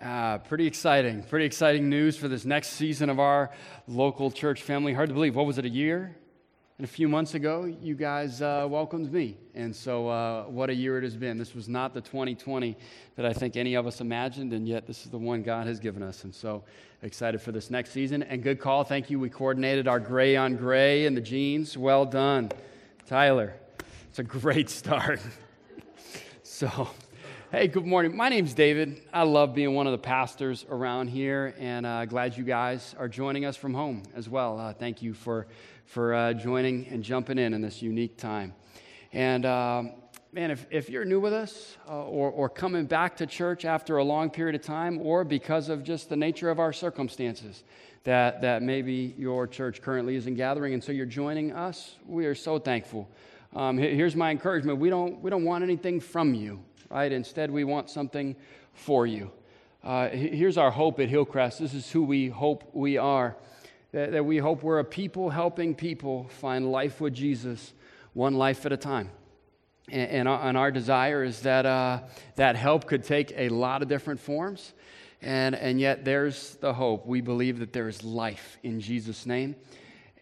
Pretty exciting news for this next season of our local church family. Hard to believe. What was it, a year? And a few months ago, you guys welcomed me. And so what a year it has been. This was not the 2020 that I think any of us imagined, and yet this is the one God has given us. And so excited for this next season. And good call. Thank you. We coordinated our gray on gray and the jeans. Well done, Tyler. It's a great start. So... hey, good morning. My name's David. I love being one of the pastors around here, and glad you guys are joining us from home as well. Thank you for joining and jumping in this unique time. And man, if you're new with us or coming back to church after a long period of time, or because of just the nature of our circumstances, that maybe your church currently isn't gathering, and so you're joining us, we are so thankful. Here's my encouragement: we don't want anything from you. Right? Instead, we want something for you. Here's our hope at Hillcrest. This is who we hope we are, that we hope we're a people helping people find life with Jesus, one life at a time. And our desire is that help could take a lot of different forms, and yet there's the hope. We believe that there is life in Jesus' name.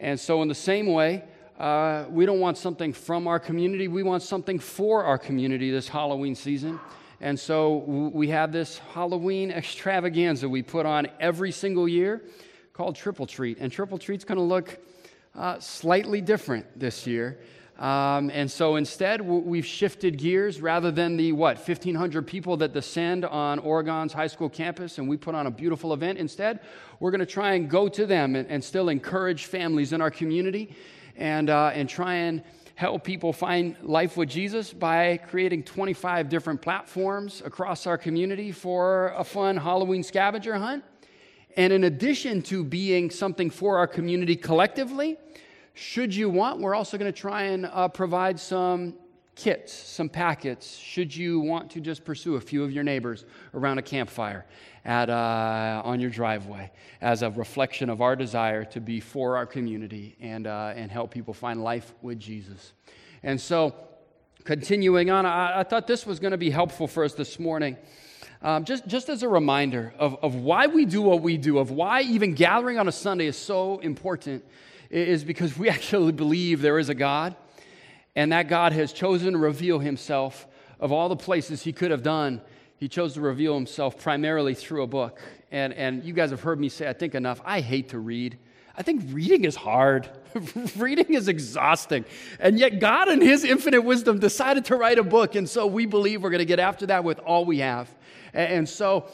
And so in the same way, we don't want something from our community. We want something for our community this Halloween season. And so we have this Halloween extravaganza we put on every single year called Triple Treat. And Triple Treat's going to look slightly different this year. And so instead, we've shifted gears. Rather than the, 1,500 people that descend on Oregon's high school campus and we put on a beautiful event, instead, we're going to try and go to them and still encourage families in our community and try and help people find life with Jesus by creating 25 different platforms across our community for a fun Halloween scavenger hunt. And in addition to being something for our community collectively, should you want, we're also going to try and provide some kits, some packets, should you want to just pursue a few of your neighbors around a campfire on your driveway as a reflection of our desire to be for our community and help people find life with Jesus. And so, continuing on, I thought this was going to be helpful for us this morning. Just as a reminder of why we do what we do, of why even gathering on a Sunday is so important, is because we actually believe there is a God. And that God has chosen to reveal himself of all the places he could have done. He chose to reveal himself primarily through a book. And you guys have heard me say, I think enough, I hate to read. I think reading is hard. Reading is exhausting. And yet God in his infinite wisdom decided to write a book. And so we believe we're going to get after that with all we have. And so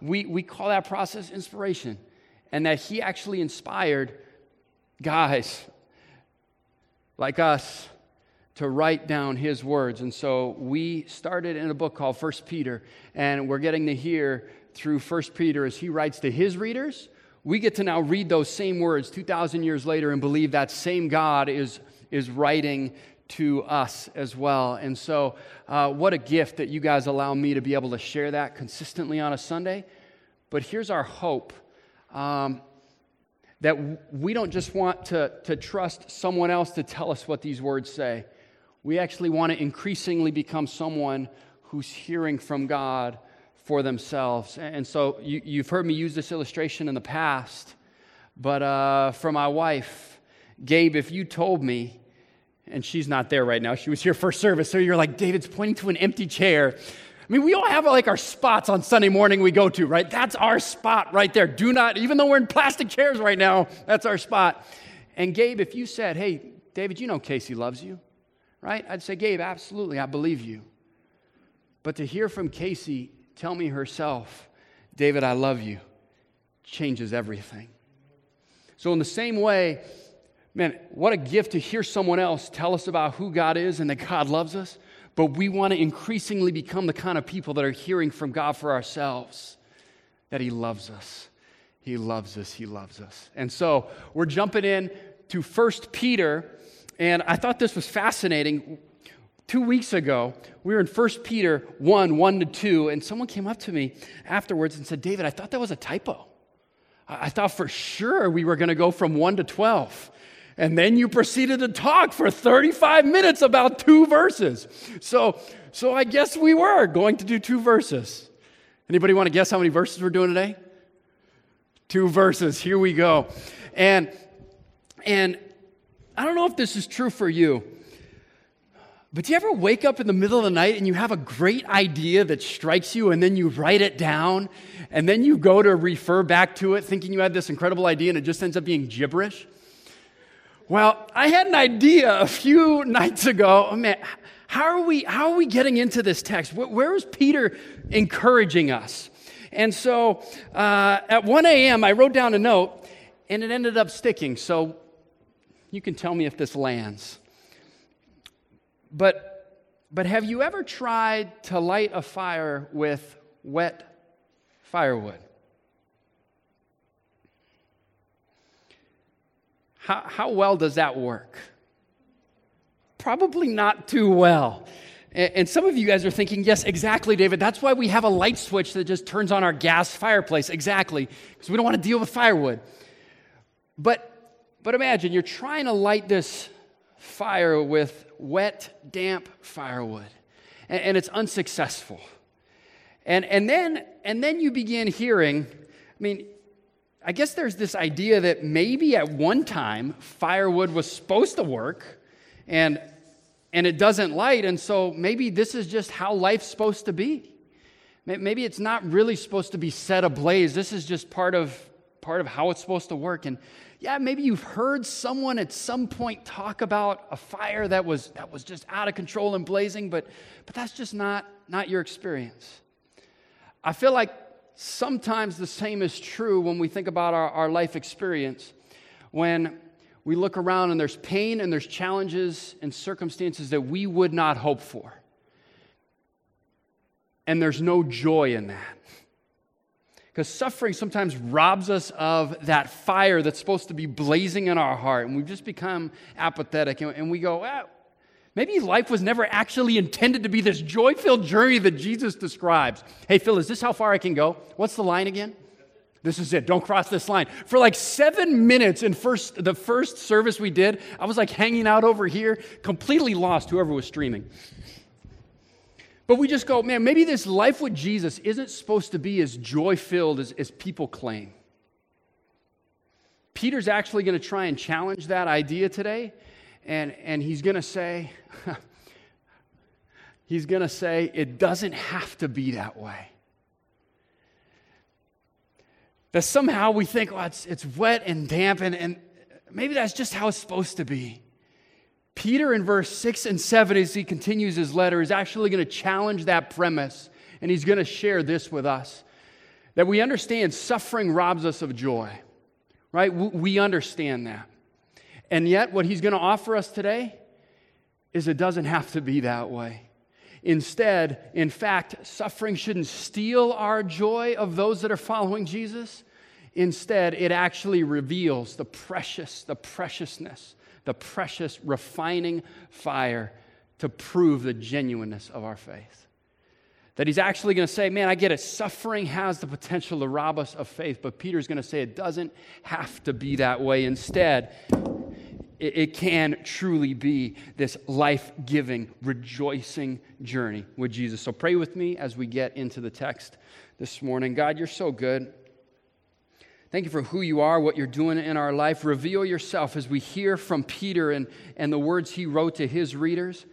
we call that process inspiration. And that he actually inspired guys like us to write down his words. And so we started in a book called 1 Peter, and we're getting to hear through 1 Peter as he writes to his readers. We get to now read those same words 2,000 years later and believe that same God is writing to us as well. And so what a gift that you guys allow me to be able to share that consistently on a Sunday. But here's our hope. That we don't just want to trust someone else to tell us what these words say. We actually want to increasingly become someone who's hearing from God for themselves. And so you've heard me use this illustration in the past, but for my wife, Gabe, if you told me, and she's not there right now, she was here for service, so you're like, David's pointing to an empty chair. I mean, we all have like our spots on Sunday morning we go to, right? That's our spot right there. Do not, even though we're in plastic chairs right now, that's our spot. And Gabe, if you said, hey, David, you know Casey loves you, right? I'd say, Gabe, absolutely, I believe you. But to hear from Casey tell me herself, David, I love you, changes everything. So in the same way, man, what a gift to hear someone else tell us about who God is and that God loves us. But we want to increasingly become the kind of people that are hearing from God for ourselves, that he loves us. He loves us. He loves us. And so we're jumping in to 1 Peter, and I thought this was fascinating. 2 weeks ago, we were in 1 Peter 1:1-2, and someone came up to me afterwards and said, David, I thought that was a typo. I thought for sure we were going to go from 1 to 12. And then you proceeded to talk for 35 minutes about two verses. So I guess we were going to do two verses. Anybody want to guess how many verses we're doing today? 2 verses. Here we go. And I don't know if this is true for you, but do you ever wake up in the middle of the night and you have a great idea that strikes you and then you write it down and then you go to refer back to it thinking you had this incredible idea and it just ends up being gibberish? Well, I had an idea a few nights ago. Oh, man, how are we getting into this text? Where is Peter encouraging us? And so at 1 a.m. I wrote down a note and it ended up sticking. So you can tell me if this lands. But have you ever tried to light a fire with wet firewood? How well does that work? Probably not too well. And some of you guys are thinking, yes, exactly, David. That's why we have a light switch that just turns on our gas fireplace. Exactly. Because we don't want to deal with firewood. But imagine you're trying to light this fire with wet, damp firewood, and it's unsuccessful. And then you begin hearing, I mean, I guess there's this idea that maybe at one time firewood was supposed to work, and it doesn't light, and so maybe this is just how life's supposed to be. Maybe it's not really supposed to be set ablaze. This is just part of how it's supposed to work. And yeah, maybe you've heard someone at some point talk about a fire that was just out of control and blazing, but that's just not your experience. I feel like sometimes the same is true when we think about our life experience. When we look around and there's pain and there's challenges and circumstances that we would not hope for. And there's no joy in that. Because suffering sometimes robs us of that fire that's supposed to be blazing in our heart. And we've just become apathetic. And we go, well, maybe life was never actually intended to be this joy-filled journey that Jesus describes. Hey, Phil, is this how far I can go? What's the line again? This is it. Don't cross this line. For like 7 minutes in the first service we did, I was like hanging out over here, completely lost, whoever was streaming. But we just go, man, maybe this life with Jesus isn't supposed to be as joy-filled as people claim. Peter's actually going to try and challenge that idea today, and he's going to say, it doesn't have to be that way. That somehow we think, well, it's wet and damp, and maybe that's just how it's supposed to be. Peter, in verse 6 and 7, as he continues his letter, is actually going to challenge that premise, and he's going to share this with us, that we understand suffering robs us of joy, right? We understand that. And yet, what he's going to offer us today is it doesn't have to be that way. Instead, in fact, suffering shouldn't steal our joy of those that are following Jesus. Instead, it actually reveals the precious refining fire to prove the genuineness of our faith. That he's actually going to say, man, I get it. Suffering has the potential to rob us of faith, but Peter's going to say it doesn't have to be that way. Instead, it can truly be this life-giving, rejoicing journey with Jesus. So pray with me as we get into the text this morning. God, you're so good. Thank you for who you are, what you're doing in our life. Reveal yourself as we hear from Peter and the words he wrote to his readers.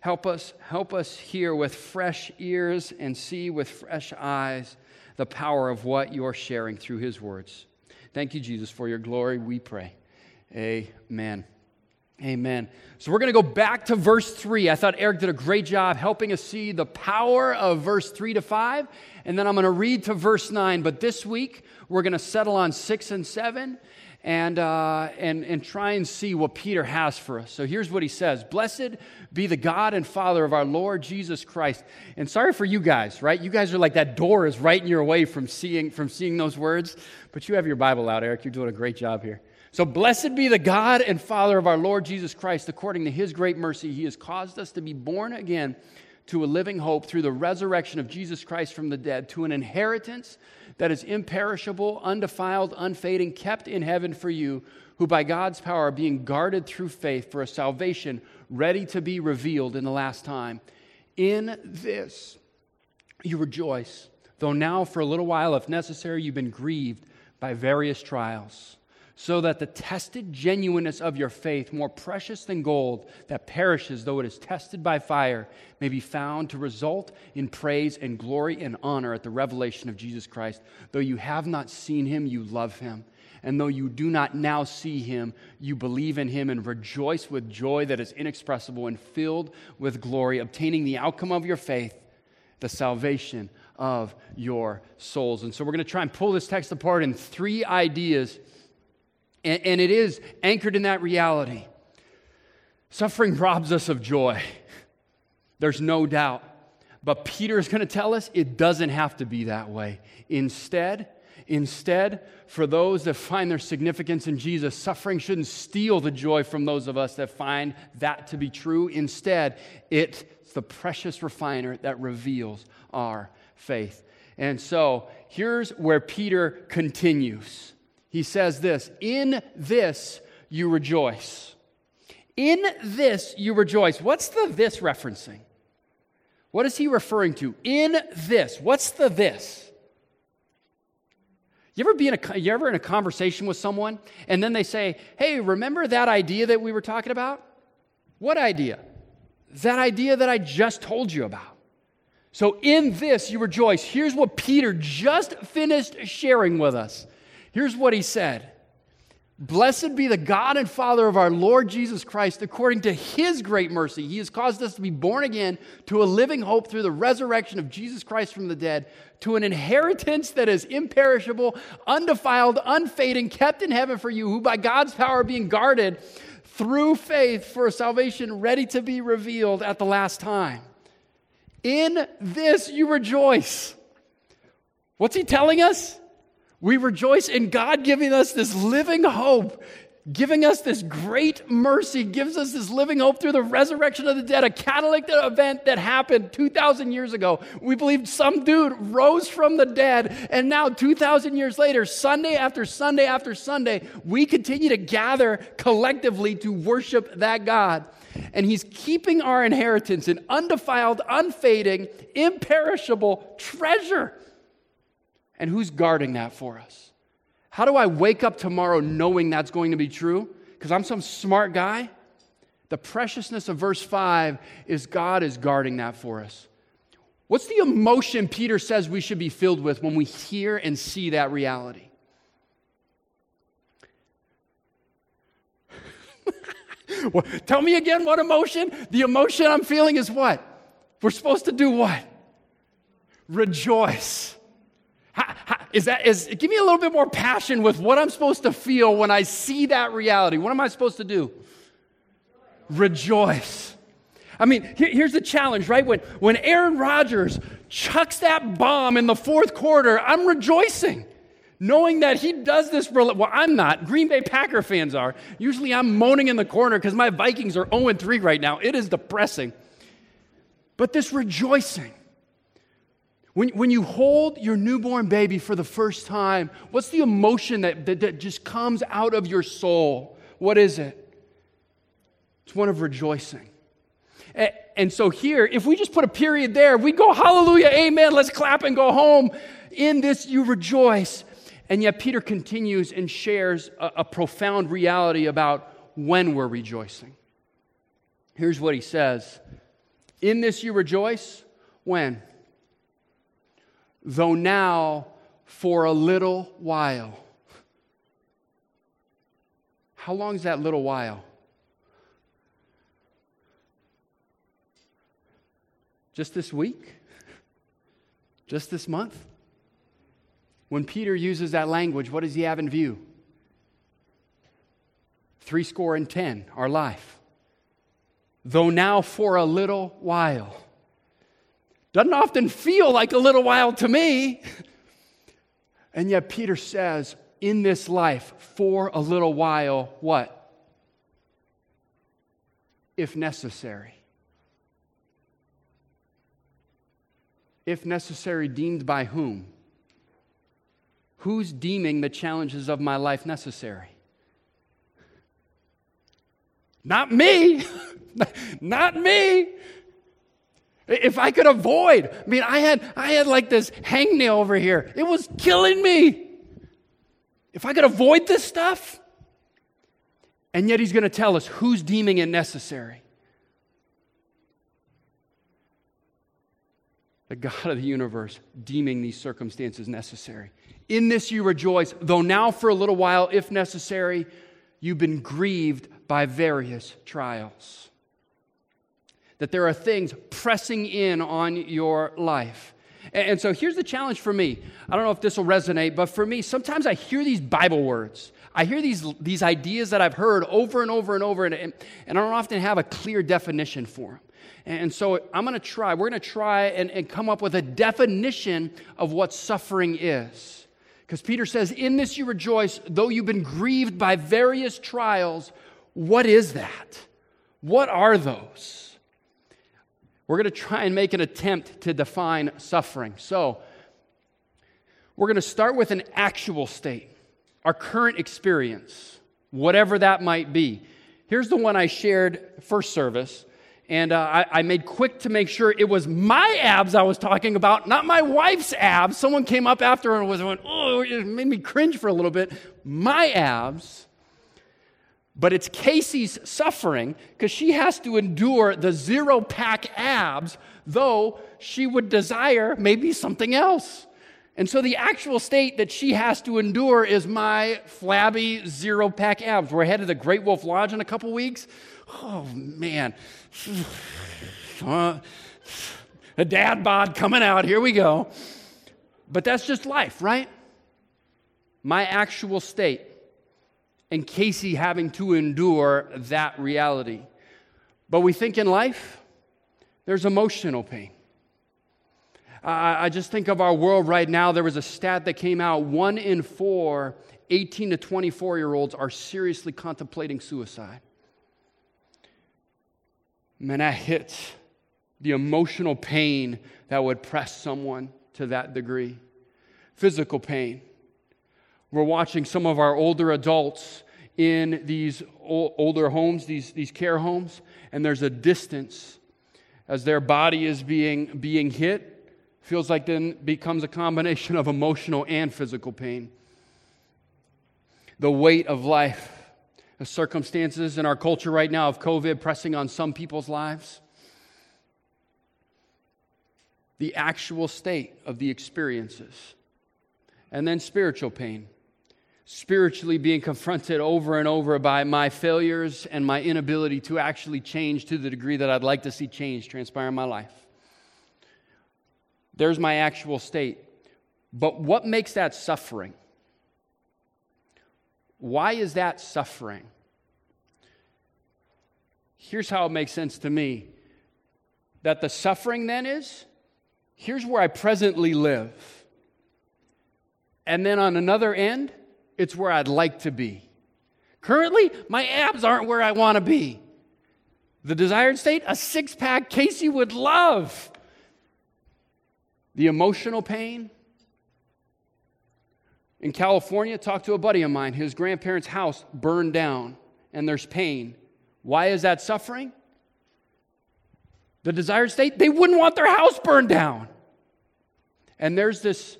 Help us hear with fresh ears and see with fresh eyes the power of what you're sharing through his words. Thank you, Jesus, for your glory, we pray. Amen. Amen. So we're going to go back to verse 3. I thought Eric did a great job helping us see the power of verse 3 to 5. And then I'm going to read to verse 9. But this week, we're going to settle on 6 and 7 and try and see what Peter has for us. So here's what he says. Blessed be the God and Father of our Lord Jesus Christ. And sorry for you guys, right? You guys are like that door is right in your way from seeing those words. But you have your Bible out, Eric. You're doing a great job here. So blessed be the God and Father of our Lord Jesus Christ. According to his great mercy, he has caused us to be born again to a living hope through the resurrection of Jesus Christ from the dead, to an inheritance that is imperishable, undefiled, unfading, kept in heaven for you, who by God's power are being guarded through faith for a salvation ready to be revealed in the last time. In this you rejoice, though now for a little while, if necessary, you've been grieved by various trials, so that the tested genuineness of your faith, more precious than gold that perishes though it is tested by fire, may be found to result in praise and glory and honor at the revelation of Jesus Christ. Though you have not seen him, you love him. And though you do not now see him, you believe in him and rejoice with joy that is inexpressible and filled with glory, obtaining the outcome of your faith, the salvation of your souls. And so we're going to try and pull this text apart in three ideas, and it is anchored in that reality. Suffering robs us of joy. There's no doubt. But Peter is going to tell us it doesn't have to be that way. Instead, for those that find their significance in Jesus, suffering shouldn't steal the joy from those of us that find that to be true. Instead, it's the precious refiner that reveals our faith. And so here's where Peter continues. He says this: in this you rejoice. In this you rejoice. What's the this referencing? What is he referring to? In this. What's the this? You ever in a conversation with someone and then they say, hey, remember that idea that we were talking about? What idea? That idea that I just told you about. So in this you rejoice. Here's what Peter just finished sharing with us. Here's what he said. Blessed be the God and Father of our Lord Jesus Christ. According to his great mercy, he has caused us to be born again to a living hope through the resurrection of Jesus Christ from the dead, to an inheritance that is imperishable, undefiled, unfading, kept in heaven for you, who by God's power are being guarded through faith for a salvation ready to be revealed at the last time. In this you rejoice. What's he telling us? We rejoice in God giving us this living hope, giving us this great mercy, gives us this living hope through the resurrection of the dead, a catalytic event that happened 2,000 years ago. We believed some dude rose from the dead, and now 2,000 years later, Sunday after Sunday after Sunday, we continue to gather collectively to worship that God. And he's keeping our inheritance, an undefiled, unfading, imperishable treasure. And who's guarding that for us? How do I wake up tomorrow knowing that's going to be true? Because I'm some smart guy? The preciousness of verse 5 is God is guarding that for us. What's the emotion Peter says we should be filled with when we hear and see that reality? Well, tell me again what emotion? The emotion I'm feeling is what? We're supposed to do what? Rejoice. Give me a little bit more passion with what I'm supposed to feel when I see that reality. What am I supposed to do? Rejoice. I mean, here's the challenge, right? When Aaron Rodgers chucks that bomb in the fourth quarter, I'm rejoicing, knowing that he does this. Well, I'm not. Green Bay Packer fans are. Usually I'm moaning in the corner because my Vikings are 0-3 right now. It is depressing. But this rejoicing. When you hold your newborn baby for the first time, what's the emotion that just comes out of your soul? What is it? It's one of rejoicing. And so here, if we just put a period there, we go, hallelujah, amen, let's clap and go home. In this you rejoice. And yet Peter continues and shares a profound reality about when we're rejoicing. Here's what he says. In this you rejoice. When? Though now, for a little while. How long is that little while? Just this week? Just this month? When Peter uses that language, what does he have in view? 70, our life. Though now, for a little while. Doesn't often feel like a little while to me. And yet Peter says, in this life, for a little while, what? If necessary. If necessary, deemed by whom? Who's deeming the challenges of my life necessary? Not me. Not me. If I could avoid, I mean, I had like this hangnail over here. It was killing me. If I could avoid this stuff, and yet he's going to tell us who's deeming it necessary. The God of the universe deeming these circumstances necessary. In this you rejoice, though now for a little while, if necessary, you've been grieved by various trials. That there are things pressing in on your life. And so here's the challenge for me. I don't know if this will resonate, but for me, sometimes I hear these Bible words. I hear these ideas that I've heard over and over and over, and I don't often have a clear definition for them. And so we're going to try and come up with a definition of what suffering is. Because Peter says, in this you rejoice, though you've been grieved by various trials. What is that? What are those? We're going to try and make an attempt to define suffering. So we're going to start with an actual state, our current experience, whatever that might be. Here's the one I shared first service. And I made quick to make sure it was my abs I was talking about, not my wife's abs. Someone came up after and was going, oh, it made me cringe for a little bit. My abs. But it's Casey's suffering because she has to endure the 0-pack abs, though she would desire maybe something else. And so the actual state that she has to endure is my flabby 0-pack abs. We're headed to the Great Wolf Lodge in a couple weeks. Oh, man. A dad bod coming out. Here we go. But that's just life, right? My actual state. And Casey having to endure that reality. But we think in life, there's emotional pain. I just think of our world right now. There was a stat that came out. 1 in 4 18 to 24-year-olds are seriously contemplating suicide. Man, that hits the emotional pain that would press someone to that degree. Physical pain. We're watching some of our older adults in these older homes, these care homes, and there's a distance as their body is being hit. Feels like then becomes a combination of emotional and physical pain. The weight of life. The circumstances in our culture right now of COVID pressing on some people's lives. The actual state of the experiences. And then spiritual pain. Spiritually being confronted over and over by my failures and my inability to actually change to the degree that I'd like to see change transpire in my life. There's my actual state. But what makes that suffering? Why is that suffering? Here's how it makes sense to me. That the suffering then is, here's where I presently live. And then on another end, it's where I'd like to be. Currently, my abs aren't where I want to be. The desired state, a 6-pack Casey would love. The emotional pain. In California, talked to a buddy of mine. His grandparents' house burned down, and there's pain. Why is that suffering? The desired state? They wouldn't want their house burned down. And there's this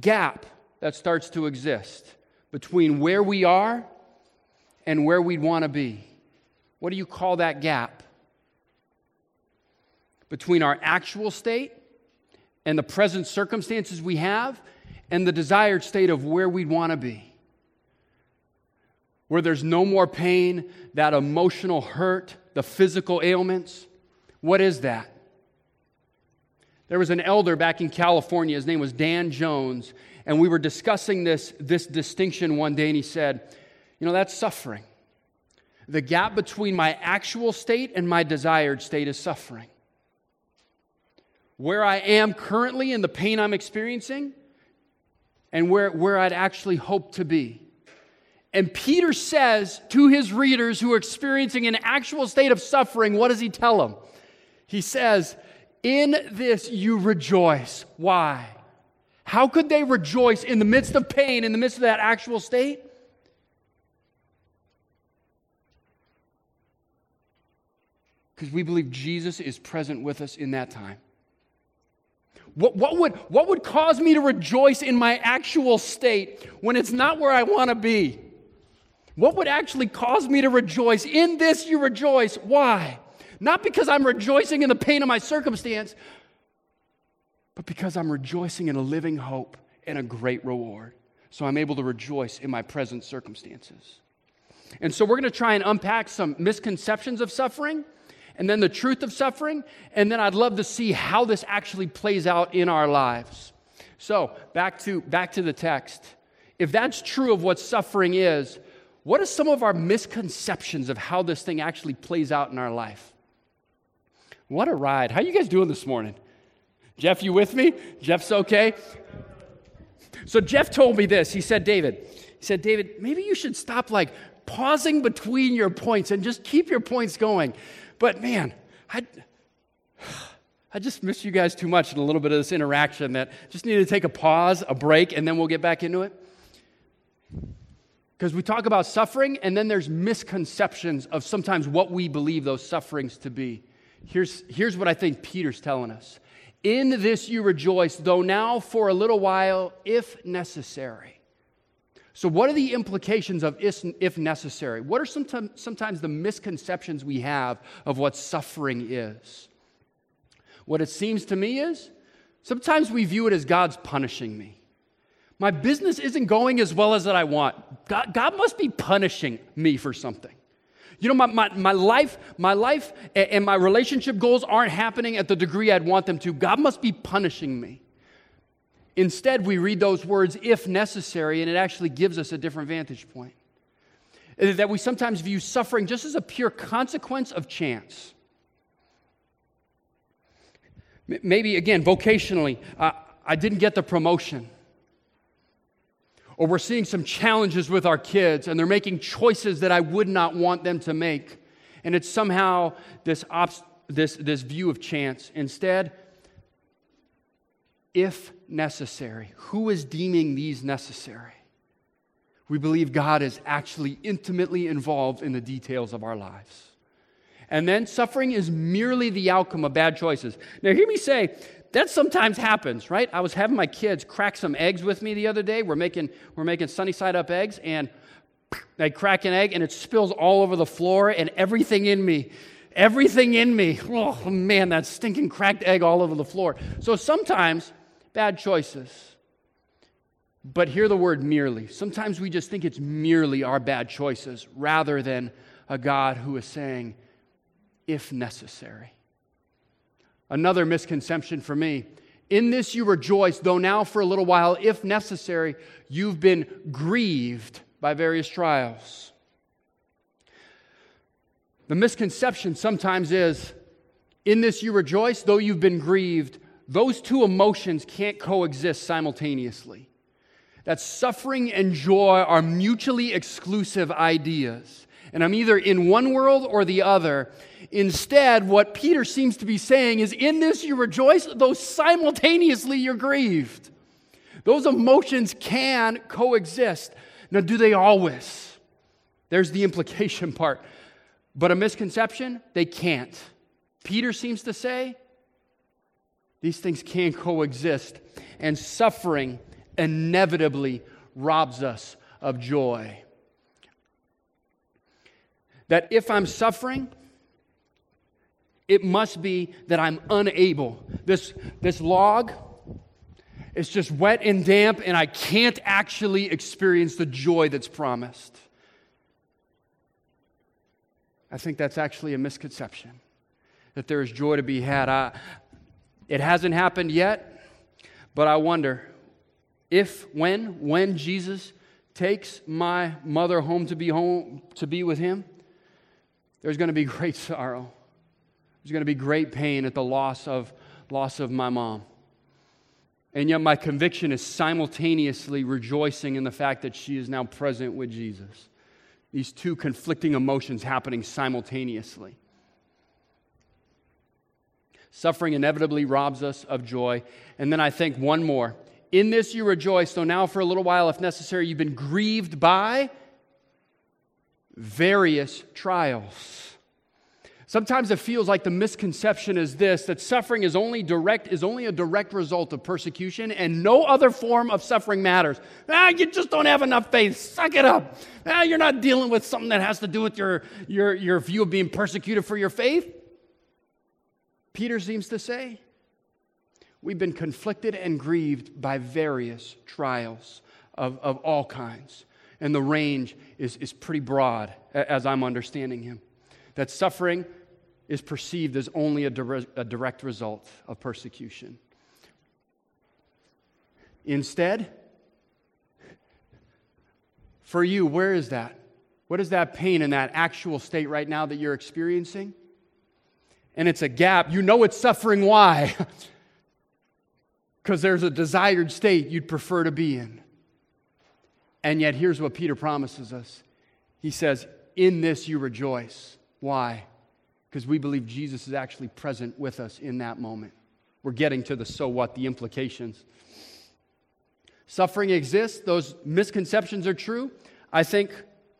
gap that starts to exist between where we are and where we'd want to be. What do you call that gap? Between our actual state and the present circumstances we have and the desired state of where we'd want to be. Where there's no more pain, that emotional hurt, the physical ailments. What is that? There was an elder back in California, his name was Dan Jones, and we were discussing this distinction one day, and he said, you know, that's suffering. The gap between my actual state and my desired state is suffering. Where I am currently and the pain I'm experiencing, and where I'd actually hope to be. And Peter says to his readers who are experiencing an actual state of suffering, what does he tell them? He says, in this you rejoice. Why? How could they rejoice in the midst of pain, in the midst of that actual state? because we believe Jesus is present with us in that time. What would cause me to rejoice in my actual state when it's not where I want to be? What would actually cause me to rejoice? In this you rejoice. Why? Not because I'm rejoicing in the pain of my circumstance, but because I'm rejoicing in a living hope and a great reward. So I'm able to rejoice in my present circumstances. And so we're going to try and unpack some misconceptions of suffering, and then the truth of suffering, and then I'd love to see how this actually plays out in our lives. So back to the text. If that's true of what suffering is, what are some of our misconceptions of how this thing actually plays out in our life? What a ride. How you guys doing this morning? Jeff, you with me? Jeff's okay? So Jeff told me this. He said, David, maybe you should stop pausing between your points and just keep your points going. But man, I just miss you guys too much in a little bit of this interaction that just needed to take a pause, a break, and then we'll get back into it. Because we talk about suffering, and then there's misconceptions of sometimes what we believe those sufferings to be. Here's what I think Peter's telling us. In this you rejoice, though now for a little while, if necessary. So what are the implications of if necessary? What are sometimes the misconceptions we have of what suffering is? What it seems to me is, sometimes we view it as God's punishing me. My business isn't going as well as that I want. God must be punishing me for something. You know, my life and my relationship goals aren't happening at the degree I'd want them to. God must be punishing me. Instead, we read those words, if necessary, and it actually gives us a different vantage point. That we sometimes view suffering just as a pure consequence of chance. Maybe, again, vocationally, I didn't get the promotion. Or we're seeing some challenges with our kids, and they're making choices that I would not want them to make. And it's somehow this view of chance. Instead, if necessary. Who is deeming these necessary? We believe God is actually intimately involved in the details of our lives. And then suffering is merely the outcome of bad choices. Now hear me say, that sometimes happens, right? I was having my kids crack some eggs with me the other day. We're making sunny side up eggs, and they crack an egg and it spills all over the floor, and everything in me, oh man, that stinking cracked egg all over the floor. So sometimes bad choices. But hear the word merely. Sometimes we just think it's merely our bad choices rather than a God who is saying, if necessary. Another misconception for me, in this you rejoice, though now for a little while, if necessary, you've been grieved by various trials. The misconception sometimes is, in this you rejoice, though you've been grieved. Those two emotions can't coexist simultaneously. That suffering and joy are mutually exclusive ideas. And I'm either in one world or the other. Instead, what Peter seems to be saying is, in this you rejoice, though simultaneously you're grieved. Those emotions can coexist. Now, do they always? There's the implication part. But a misconception, they can't. Peter seems to say, these things can coexist, and suffering inevitably robs us of joy. That if I'm suffering, it must be that I'm unable. This log is just wet and damp, and I can't actually experience the joy that's promised. I think that's actually a misconception, that there is joy to be had. It hasn't happened yet, but I wonder if, when Jesus takes my mother home to be with him, there's going to be great sorrow. There's going to be great pain at the loss of my mom. And yet my conviction is simultaneously rejoicing in the fact that she is now present with Jesus. These two conflicting emotions happening simultaneously. Suffering inevitably robs us of joy. And then I think one more. In this you rejoice, though now for a little while, if necessary, you've been grieved by various trials. Sometimes it feels like the misconception is this, that suffering is only a direct result of persecution, and no other form of suffering matters. You just don't have enough faith. Suck it up. You're not dealing with something that has to do with your view of being persecuted for your faith. Peter seems to say, we've been conflicted and grieved by various trials of all kinds. And the range is pretty broad, as I'm understanding him. That suffering is perceived as only a direct result of persecution. Instead, for you, where is that? What is that pain in that actual state right now that you're experiencing? And it's a gap. You know it's suffering. Why? Because there's a desired state you'd prefer to be in. And yet here's what Peter promises us. He says, in this you rejoice. Why? Because we believe Jesus is actually present with us in that moment. We're getting to the so what, the implications. Suffering exists. Those misconceptions are true. I think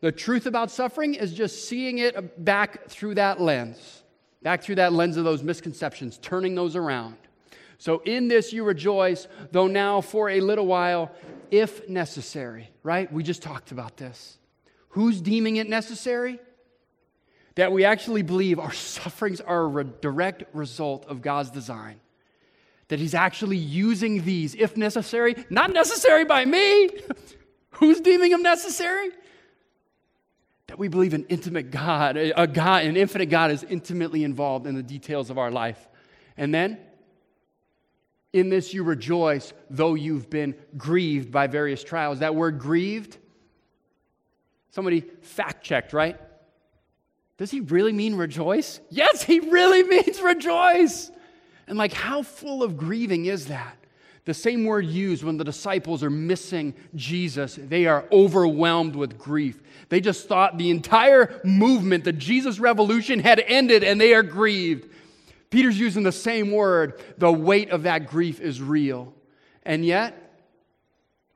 the truth about suffering is just seeing it back through that lens. Back through that lens of those misconceptions, turning those around. So in this you rejoice, though now for a little while, if necessary, right? We just talked about this. Who's deeming it necessary? That we actually believe our sufferings are a direct result of God's design. That he's actually using these, if necessary, not necessary by me. Who's deeming them necessary? That we believe an intimate God, an infinite God is intimately involved in the details of our life. And then, in this you rejoice, though you've been grieved by various trials. That word grieved, somebody fact-checked, right? Does he really mean rejoice? Yes, he really means rejoice. And how full of grieving is that? The same word used when the disciples are missing Jesus. They are overwhelmed with grief. They just thought the entire movement, the Jesus revolution, had ended, and they are grieved. Peter's using the same word. The weight of that grief is real. And yet,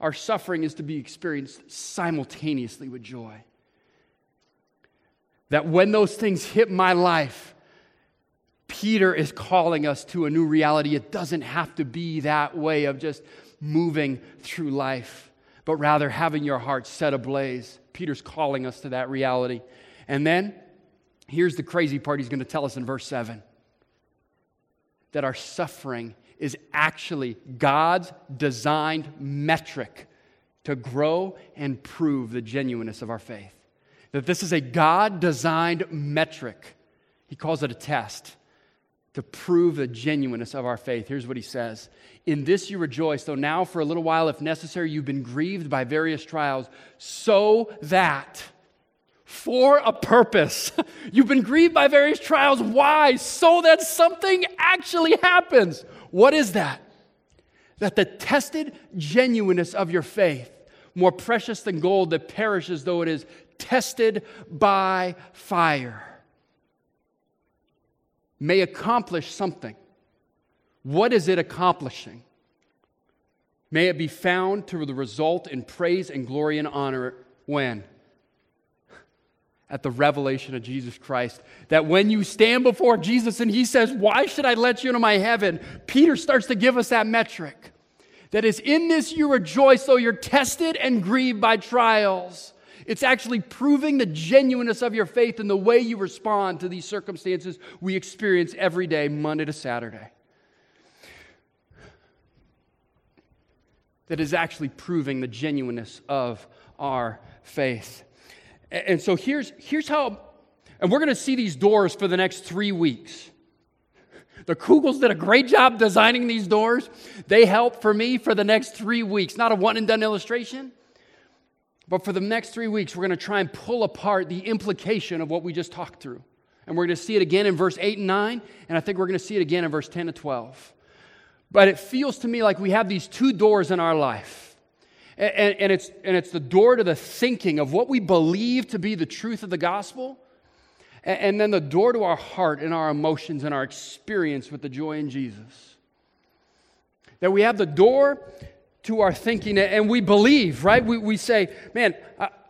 our suffering is to be experienced simultaneously with joy. That when those things hit my life, Peter is calling us to a new reality. It doesn't have to be that way of just moving through life, but rather having your heart set ablaze. Peter's calling us to that reality. And then, here's the crazy part he's going to tell us in verse 7. That our suffering is actually God's designed metric to grow and prove the genuineness of our faith. That this is a God-designed metric. He calls it a test. To prove the genuineness of our faith. Here's what he says. In this you rejoice, though now for a little while, if necessary, you've been grieved by various trials, so that for a purpose, you've been grieved by various trials. Why? So that something actually happens. What is that? That the tested genuineness of your faith, more precious than gold that perishes though it is tested by fire, may accomplish something. What is it accomplishing? May it be found to the result in praise and glory and honor when? At the revelation of Jesus Christ. That when you stand before Jesus and he says, why should I let you into my heaven? Peter starts to give us that metric. That is, in this you rejoice, though you're tested and grieved by trials. It's actually proving the genuineness of your faith and the way you respond to these circumstances we experience every day, Monday to Saturday. That is actually proving the genuineness of our faith. And so here's how, and we're going to see these doors for the next 3 weeks. The Kugels did a great job designing these doors. They helped for me for the next 3 weeks. Not a one-and-done illustration. But for the next 3 weeks, we're going to try and pull apart the implication of what we just talked through. And we're going to see it again in verse 8 and 9, and I think we're going to see it again in verse 10 to 12. But it feels to me like we have these two doors in our life. And it's the door to the thinking of what we believe to be the truth of the gospel, and then the door to our heart and our emotions and our experience with the joy in Jesus. That we have the door to our thinking, and we believe, right? We say, man,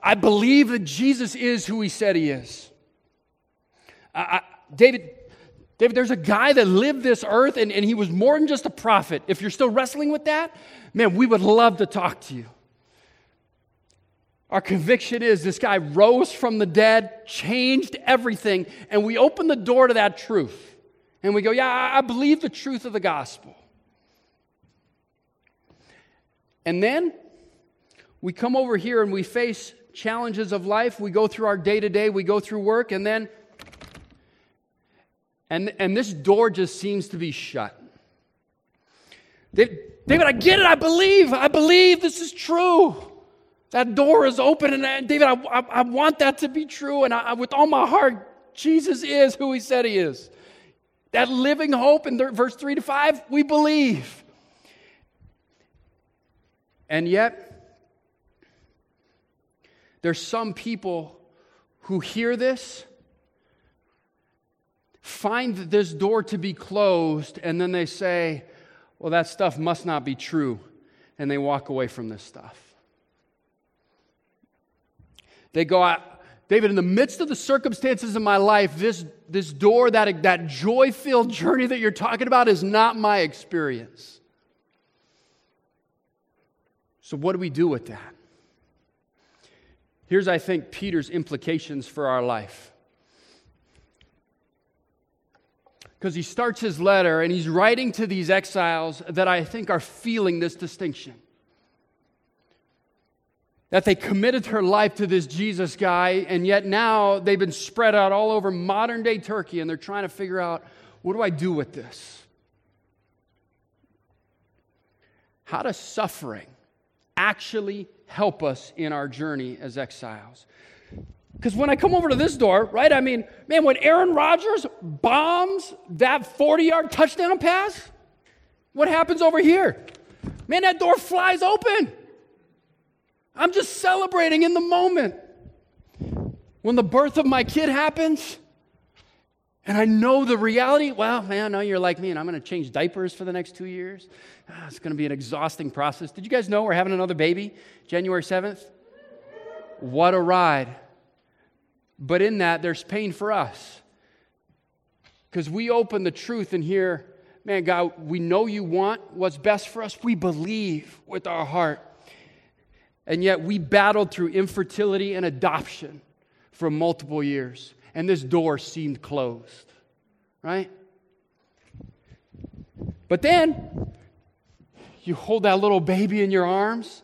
I believe that Jesus is who he said he is. I, David, there's a guy that lived this earth, and he was more than just a prophet. If you're still wrestling with that, man, we would love to talk to you. Our conviction is this guy rose from the dead, changed everything, and we open the door to that truth. And we go, yeah, I believe the truth of the gospel. And then we come over here and we face challenges of life. We go through our day-to-day, we go through work, and then, and this door just seems to be shut. David, I get it, I believe this is true. That door is open, and David, I want that to be true, and I, with all my heart, Jesus is who he said he is. That living hope in verse 3-5, we believe. And yet, there's some people who hear this, find this door to be closed, and then they say, well, that stuff must not be true, and they walk away from this stuff. They go out, David, in the midst of the circumstances of my life, this door, that joy-filled journey that you're talking about is not my experience. So what do we do with that? Here's, I think, Peter's implications for our life. Because he starts his letter, and he's writing to these exiles that I think are feeling this distinction. That they committed their life to this Jesus guy, and yet now they've been spread out all over modern-day Turkey, and they're trying to figure out, what do I do with this? How does suffering actually help us in our journey as exiles? Because when I come over to this door, right, I mean, man, when Aaron Rodgers bombs that 40-yard touchdown pass, what happens over here? Man, that door flies open. I'm just celebrating in the moment. When the birth of my kid happens, and I know the reality, well, man, no, you're like me, and I'm going to change diapers for the next 2 years. It's going to be an exhausting process. Did you guys know we're having another baby January 7th? What a ride. But in that, there's pain for us. Because we open the truth and hear, man, God, we know you want what's best for us. We believe with our heart. And yet we battled through infertility and adoption for multiple years. And this door seemed closed, right? But then you hold that little baby in your arms,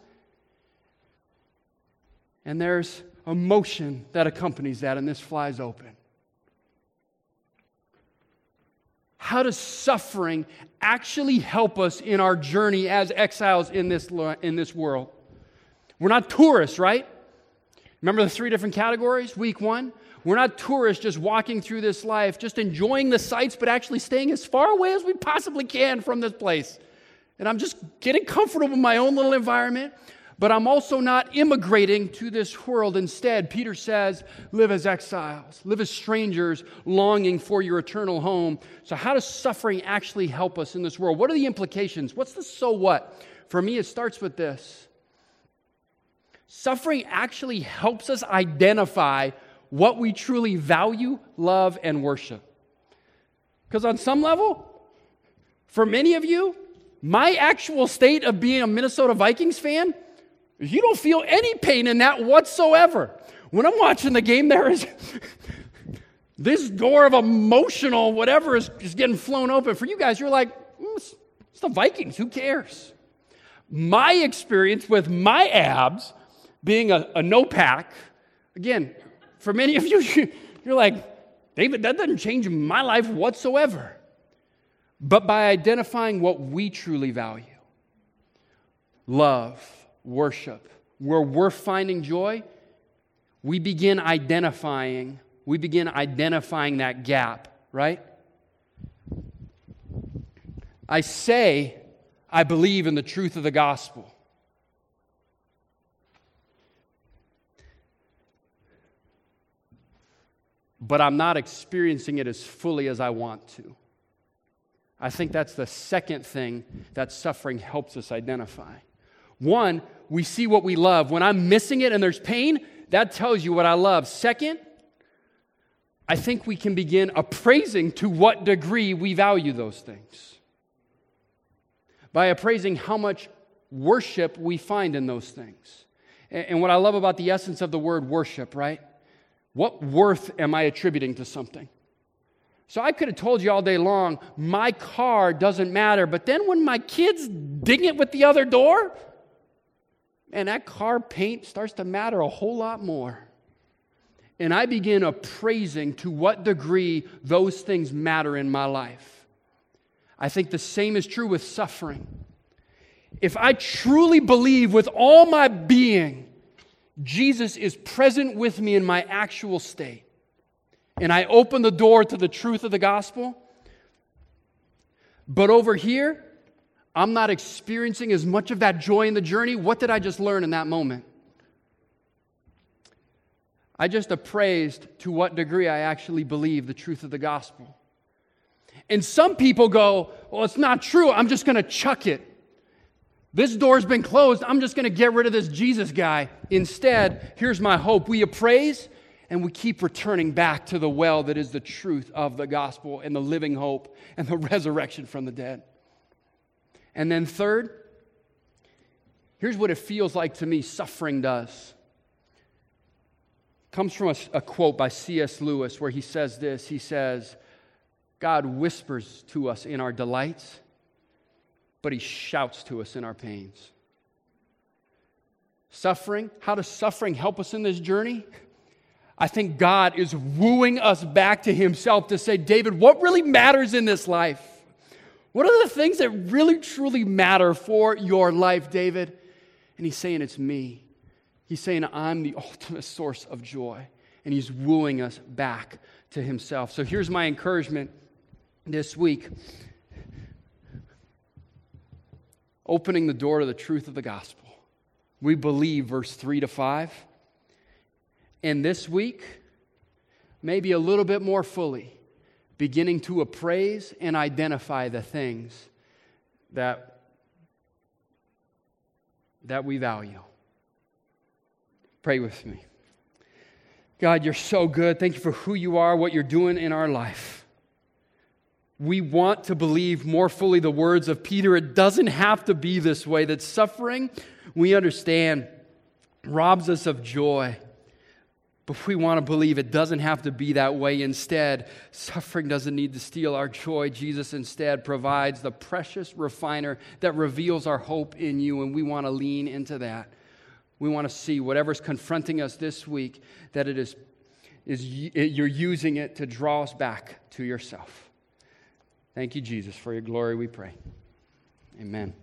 and there's emotion that accompanies that, and this flies open. How does suffering actually help us in our journey as exiles in this world? We're not tourists, right? Remember the 3 different categories? Week 1, we're not tourists just walking through this life, just enjoying the sights, but actually staying as far away as we possibly can from this place. And I'm just getting comfortable in my own little environment, but I'm also not immigrating to this world. Instead, Peter says, live as exiles, live as strangers, longing for your eternal home. So how does suffering actually help us in this world? What are the implications? What's the so what? For me, it starts with this. Suffering actually helps us identify what we truly value, love, and worship. Because on some level, for many of you, my actual state of being a Minnesota Vikings fan, you don't feel any pain in that whatsoever. When I'm watching the game, there is this door of emotional whatever is getting flown open. For you guys, you're like, it's the Vikings, who cares? My experience with my abs being a no-pack, again, for many of you, you're like, David, that doesn't change my life whatsoever. But by identifying what we truly value, love, worship, where we're finding joy, we begin identifying that gap, right? I say, I believe in the truth of the gospel. But I'm not experiencing it as fully as I want to. I think that's the second thing that suffering helps us identify. One, we see what we love. When I'm missing it and there's pain, that tells you what I love. Second, I think we can begin appraising to what degree we value those things by appraising how much worship we find in those things. And what I love about the essence of the word worship, right? What worth am I attributing to something? So I could have told you all day long, my car doesn't matter, but then when my kids ding it with the other door, man, that car paint starts to matter a whole lot more. And I begin appraising to what degree those things matter in my life. I think the same is true with suffering. If I truly believe with all my being, Jesus is present with me in my actual state, and I open the door to the truth of the gospel, but over here, I'm not experiencing as much of that joy in the journey. What did I just learn in that moment? I just appraised to what degree I actually believe the truth of the gospel. And some people go, well, it's not true. I'm just going to chuck it. This door's been closed. I'm just going to get rid of this Jesus guy. Instead, here's my hope. We appraise and we keep returning back to the well that is the truth of the gospel and the living hope and the resurrection from the dead. And then third, here's what it feels like to me suffering does. It comes from a quote by C.S. Lewis where he says this. He says, God whispers to us in our delights, but he shouts to us in our pains. Suffering, how does suffering help us in this journey? I think God is wooing us back to himself to say, David, what really matters in this life? What are the things that really, truly matter for your life, David? And he's saying, it's me. He's saying, I'm the ultimate source of joy. And he's wooing us back to himself. So here's my encouragement this week. Opening the door to the truth of the gospel. We believe verse 3-5. And this week, maybe a little bit more fully, beginning to appraise and identify the things that we value. Pray with me. God, you're so good. Thank you for who you are, what you're doing in our life. We want to believe more fully the words of Peter. It doesn't have to be this way, that suffering, we understand, robs us of joy. But we want to believe it doesn't have to be that way. Instead, suffering doesn't need to steal our joy. Jesus instead provides the precious refiner that reveals our hope in you, and we want to lean into that. We want to see whatever's confronting us this week, that it is you're using it to draw us back to yourself. Thank you, Jesus, for your glory, we pray. Amen.